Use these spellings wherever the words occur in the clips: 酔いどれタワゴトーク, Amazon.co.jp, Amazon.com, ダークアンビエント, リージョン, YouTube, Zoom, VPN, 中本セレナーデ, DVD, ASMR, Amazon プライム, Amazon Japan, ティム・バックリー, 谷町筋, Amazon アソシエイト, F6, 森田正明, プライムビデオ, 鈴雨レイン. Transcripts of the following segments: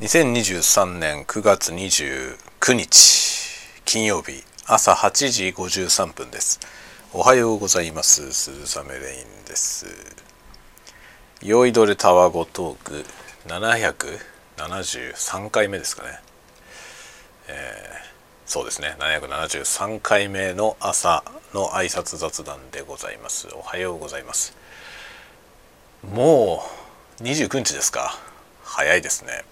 2023年9月29日金曜日朝8時53分です。おはようございます。鈴雨レインです。酔いどれタワゴトーク773回目ですかね、そうですね、773回目の朝の挨拶雑談でございます。おはようございます。もう29日ですか。早いですね。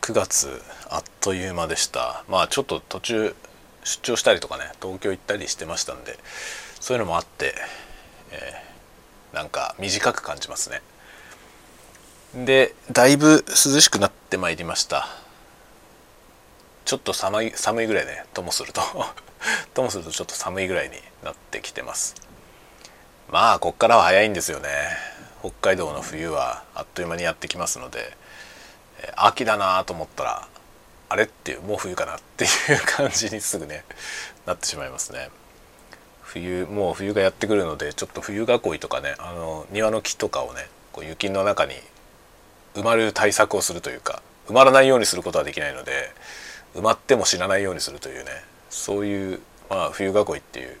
9月あっという間でした。まあちょっと途中出張したりとかね、東京行ったりしてましたんで、そういうのもあって、なんか短く感じますね。でだいぶ涼しくなってまいりました。ちょっと寒いぐらいね、ともするとともするとちょっと寒いぐらいになってきてます。まあこっからは早いんですよね。北海道の冬はあっという間にやってきますので、秋だなと思ったらあれっていう、もう冬かなっていう感じにすぐねなってしまいますね。もう冬がやってくるので、ちょっと冬囲いとかね、庭の木とかをね、こう雪の中に埋まる対策をするというか、埋まらないようにすることはできないので、埋まっても死なないようにするというね、そういう、まあ、冬囲いっていう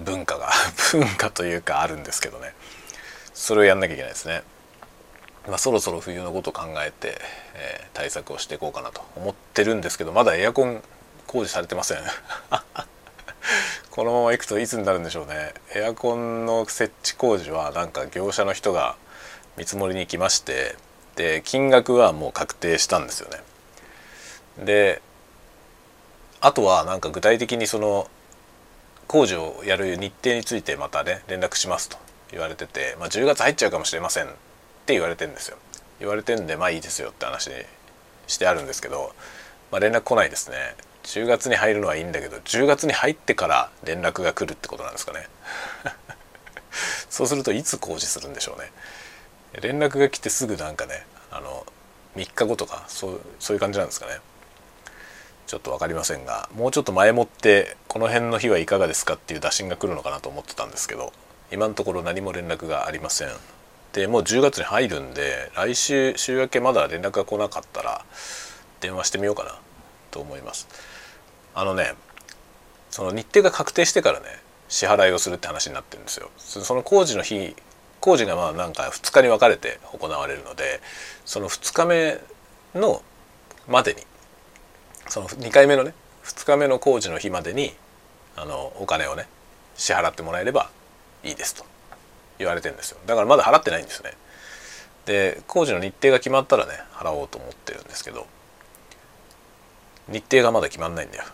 文化というかあるんですけどね、それをやんなきゃいけないですね。まあ、そろそろ冬のことを考えて、対策をしていこうかなと思ってるんですけど、まだエアコン工事されてませんこのままいくといつになるんでしょうね。エアコンの設置工事はなんか業者の人が見積もりに来まして、で金額はもう確定したんですよね。であとはなんか具体的にその工事をやる日程についてまたね連絡しますと言われてて、まあ、10月入っちゃうかもしれませんって言われてんですよ。言われてんで、まあいいですよって話にしてあるんですけど、まあ、連絡来ないですね。10月に入るのはいいんだけど、10月に入ってから連絡が来るってことなんですかねそうするといつ工事するんでしょうね。連絡が来てすぐなんかね、3日後とかそういう感じなんですかね。ちょっと分かりませんが、もうちょっと前もってこの辺の日はいかがですかっていう打診が来るのかなと思ってたんですけど、今のところ何も連絡がありません。でもう10月に入るんで、来週週明けまだ連絡が来なかったら電話してみようかなと思います。その日程が確定してからね支払いをするって話になってるんですよ。その工事の日、工事がまあなんか2日に分かれて行われるので、その2日目のまでに、その2回目のね2日目の工事の日までにお金をね支払ってもらえればいいですと言われてるんですよ。だからまだ払ってないんですね。で工事の日程が決まったらね払おうと思ってるんですけど、日程がまだ決まんないんだよ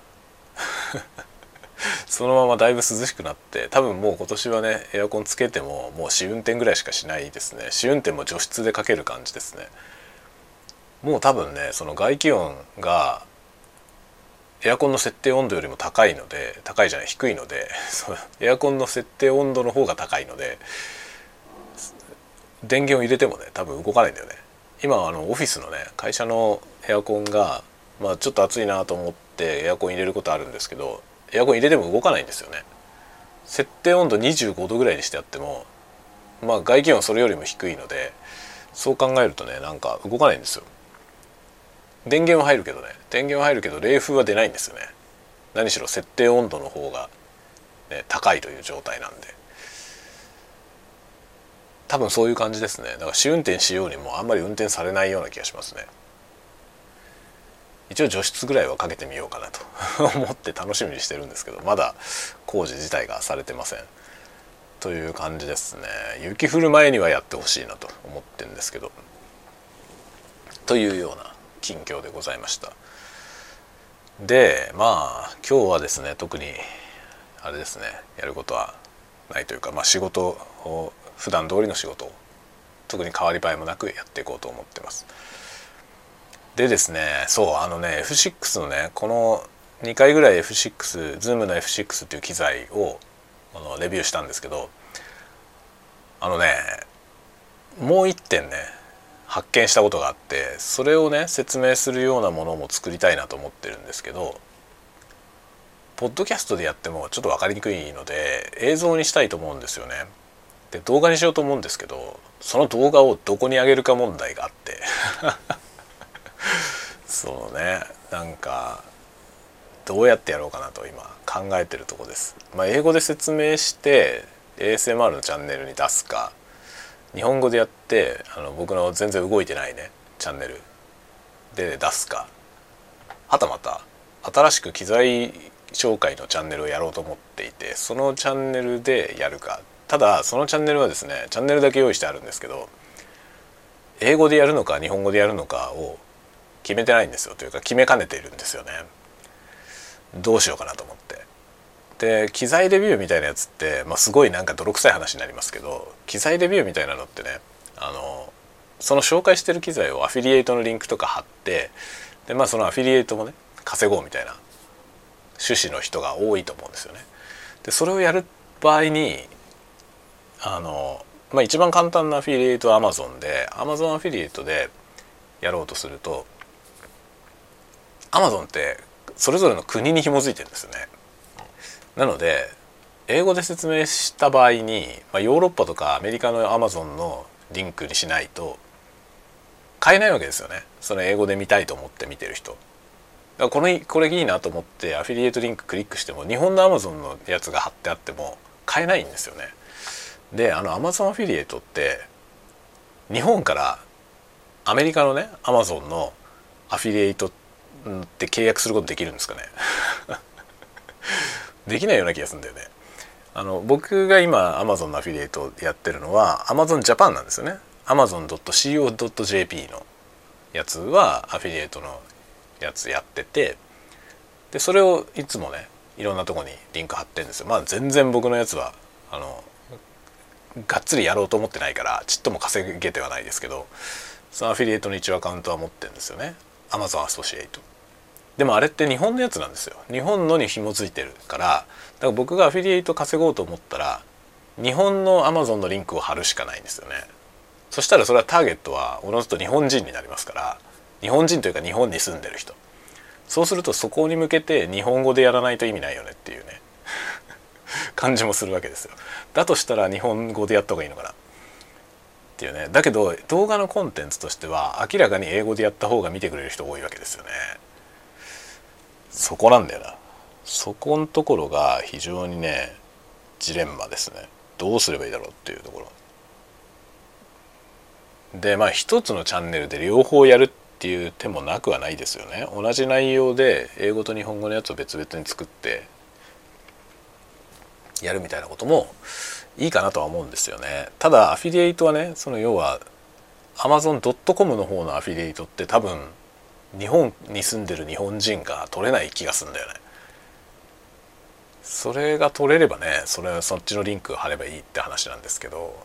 そのままだいぶ涼しくなって、多分もう今年はねエアコンつけてももう試運転ぐらいしかしないですね。試運転も除湿でかける感じですね。もう多分ね、その外気温がエアコンの設定温度よりも低いので、エアコンの設定温度の方が高いので、電源を入れてもね多分動かないんだよね。今オフィスのね会社のエアコンが、まあ、ちょっと暑いなと思ってエアコン入れることあるんですけど、エアコン入れても動かないんですよね。設定温度25度ぐらいにしてやっても、まあ、外気温それよりも低いので、そう考えるとねなんか動かないんですよ。電源は入るけど冷風は出ないんですよね。何しろ設定温度の方が、ね、高いという状態なんで、多分そういう感じですね。だから試運転しようにもあんまり運転されないような気がしますね。一応除湿ぐらいはかけてみようかなと思って楽しみにしてるんですけど、まだ工事自体がされてませんという感じですね。雪降る前にはやってほしいなと思ってるんですけど、というような近況でございました。でまあ今日はですね、特にあれですね、やることはないというか、まあ、仕事を普段通りの仕事を特に変わり映えもなくやっていこうと思ってます。でですね、そうF6 のねこの2回ぐらい F6 Zoom の F6 っていう機材をレビューしたんですけど、もう1点ね発見したことがあって、それをね説明するようなものも作りたいなと思ってるんですけど、ポッドキャストでやってもちょっと分かりにくいので映像にしたいと思うんですよね。で動画にしようと思うんですけど、その動画をどこに上げるか問題があってそうね、なんかどうやってやろうかなと今考えてるとこです。まあ、英語で説明して ASMR のチャンネルに出すか、日本語でやって僕の全然動いてないねチャンネルで出すか、はたまた新しく機材紹介のチャンネルをやろうと思っていて、そのチャンネルでやるか。ただそのチャンネルはですね、チャンネルだけ用意してあるんですけど、英語でやるのか日本語でやるのかを決めてないんですよ、というか決めかねているんですよね。どうしようかなと思って、で機材レビューみたいなやつって、まあ、すごいなんか泥臭い話になりますけど、機材レビューみたいなのってね、その紹介してる機材をアフィリエイトのリンクとか貼って、で、まあ、そのアフィリエイトもね稼ごうみたいな趣旨の人が多いと思うんですよね。でそれをやる場合にまあ、一番簡単なアフィリエイトは Amazon で、 Amazon アフィリエイトでやろうとすると、 Amazon ってそれぞれの国に紐づいてるんですよね。なので英語で説明した場合に、まあ、ヨーロッパとかアメリカの Amazon のリンクにしないと買えないわけですよね、その英語で見たいと思って見てる人。だからこれいいなと思ってアフィリエイトリンククリックしても、日本の Amazon のやつが貼ってあっても買えないんですよね。でAmazon アフィリエイトって日本からアメリカのね Amazon のアフィリエイトって契約することできるんですかねできないような気がするんだよね。僕が今 Amazon のアフィリエイトやってるのは Amazon Japan なんですよね。 Amazon.co.jp のやつはアフィリエイトのやつやってて、でそれをいつもねいろんなとこにリンク貼ってるんですよ。まあ全然僕のやつはがっつりやろうと思ってないからちっとも稼げてはないですけど、そのアフィリエイトの一応アカウントは持ってるんですよね、 Amazon アソシエイト。でもあれって日本のやつなんですよ、日本のに紐づいてるから。だから僕がアフィリエイト稼ごうと思ったら日本の Amazon のリンクを貼るしかないんですよね。そしたらそれはターゲットはおのずと日本人になりますから、日本人というか日本に住んでる人。そうするとそこに向けて日本語でやらないと意味ないよねっていうね感じもするわけですよ。だとしたら日本語でやった方がいいのかなっていうね。だけど動画のコンテンツとしては明らかに英語でやった方が見てくれる人多いわけですよね。そこなんだよな。そこのところが非常にねジレンマですね。どうすればいいだろうっていうところで、まあ一つのチャンネルで両方やるっていう手もなくはないですよね。同じ内容で英語と日本語のやつを別々に作ってやるみたいなこともいいかなとは思うんですよね。ただアフィリエイトはね、その要は Amazon.com の方のアフィリエイトって多分日本に住んでる日本人が取れない気がするんだよね。それが取れればね、そっちのリンク貼ればいいって話なんですけど。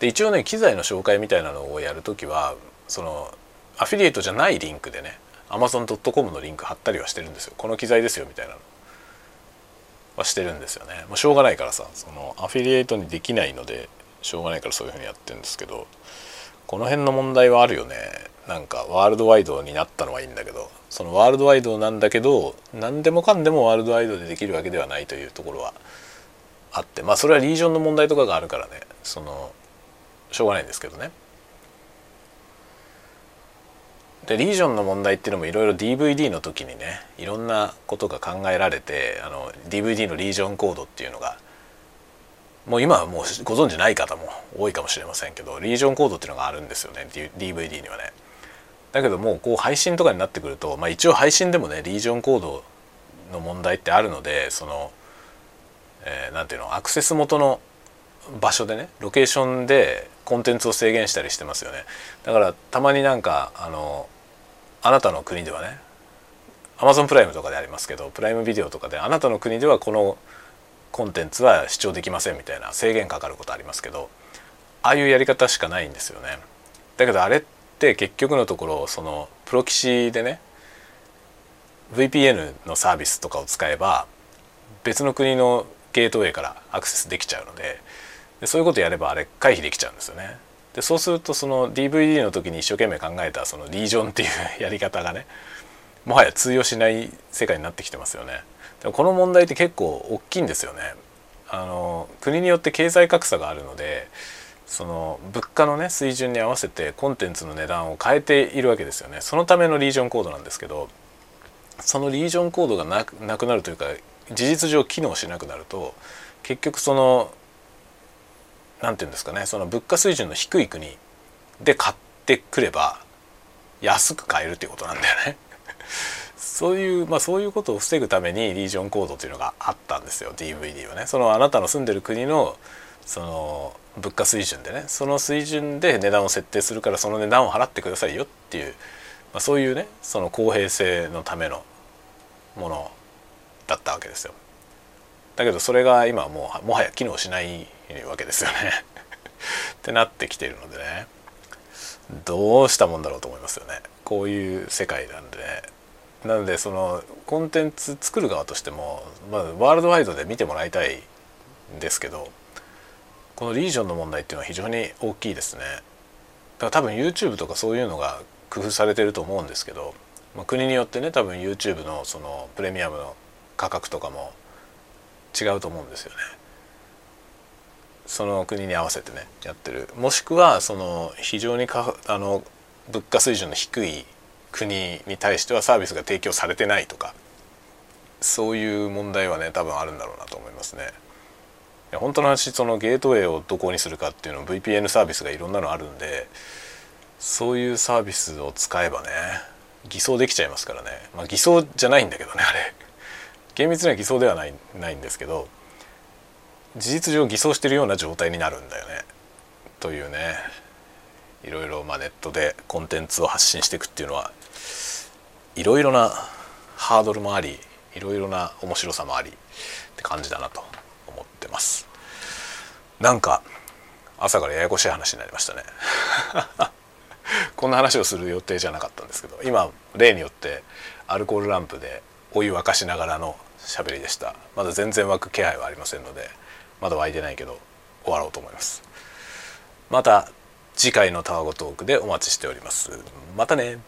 で一応ね機材の紹介みたいなのをやるときはそのアフィリエイトじゃないリンクでね Amazon.com のリンク貼ったりはしてるんですよ。この機材ですよみたいなのはしてるんですよね。もうしょうがないからさ、そのアフィリエイトにできないのでしょうがないからそういうふうにやってるんですけど、この辺の問題はあるよね。なんかワールドワイドになったのはいいんだけど、そのワールドワイドなんだけど何でもかんでもワールドワイドでできるわけではないというところはあって、まあそれはリージョンの問題とかがあるからね、そのしょうがないんですけどね。でリージョンの問題っていうのもいろいろ DVD の時にねいろんなことが考えられて、DVD のリージョンコードっていうのがもう今はもうご存じない方も多いかもしれませんけど、リージョンコードっていうのがあるんですよね DVD にはね。だけどもうこう配信とかになってくると、まあ、一応配信でもねリージョンコードの問題ってあるので、その、なんていうのアクセス元の場所でねロケーションでコンテンツを制限したりしてますよね。だからたまになんかあなたの国ではね Amazon プライムとかでありますけど、プライムビデオとかであなたの国ではこのコンテンツは視聴できませんみたいな制限かかることありますけど、ああいうやり方しかないんですよね。だけどあれって結局のところそのプロキシでね VPN のサービスとかを使えば別の国のゲートウェイからアクセスできちゃうので。でそういうことやればあれ回避できちゃうんですよね。でそうするとその DVD の時に一生懸命考えたそのリージョンっていうやり方がねもはや通用しない世界になってきてますよね。でもこの問題って結構大きいんですよね。国によって経済格差があるので、その物価のね水準に合わせてコンテンツの値段を変えているわけですよね。そのためのリージョンコードなんですけど、そのリージョンコードがなくなるというか、事実上機能しなくなると、結局その何て言うんですかね、その物価水準の低い国で買ってくれば安く買えるっていうことなんだよね。そういうことを防ぐためにリージョンコードというのがあったんですよ、 DVD はね。そのあなたの住んでる国のその物価水準でね、その水準で値段を設定するから、その値段を払ってくださいよっていう、そういうね、その公平性のためのものだったわけですよ。だけどそれが今もはや機能しないわけですよね。ってなってきているのでね、どうしたもんだろうと思いますよね。こういう世界なんでね。なのでそのコンテンツ作る側としても、ワールドワイドで見てもらいたいんですけど、このリージョンの問題っていうのは非常に大きいですね。だから多分 YouTube とかそういうのが工夫されてると思うんですけど、国によってね、多分 YouTube のそのプレミアムの価格とかも違うと思うんですよね。その国に合わせてねやってる、もしくはその非常に物価水準の低い国に対してはサービスが提供されてないとか、そういう問題はね多分あるんだろうなと思いますね。本当の話、そのゲートウェイをどこにするかっていうの、 VPN サービスがいろんなのあるんで、そういうサービスを使えばね偽装できちゃいますからね。偽装じゃないんだけどね、あれ厳密には偽装ではないんですけど、事実上偽装してるような状態になるんだよね。というね、いろいろネットでコンテンツを発信していくっていうのは、いろいろなハードルもあり、いろいろな面白さもありって感じだなと思ってます。なんか朝からややこしい話になりましたね。こんな話をする予定じゃなかったんですけど、今例によってアルコールランプでお湯沸かしながらの喋りでした。まだ全然沸く気配はありませんので、まだ沸いてないけど終わろうと思います。また次回のタワゴトークでお待ちしております。またね。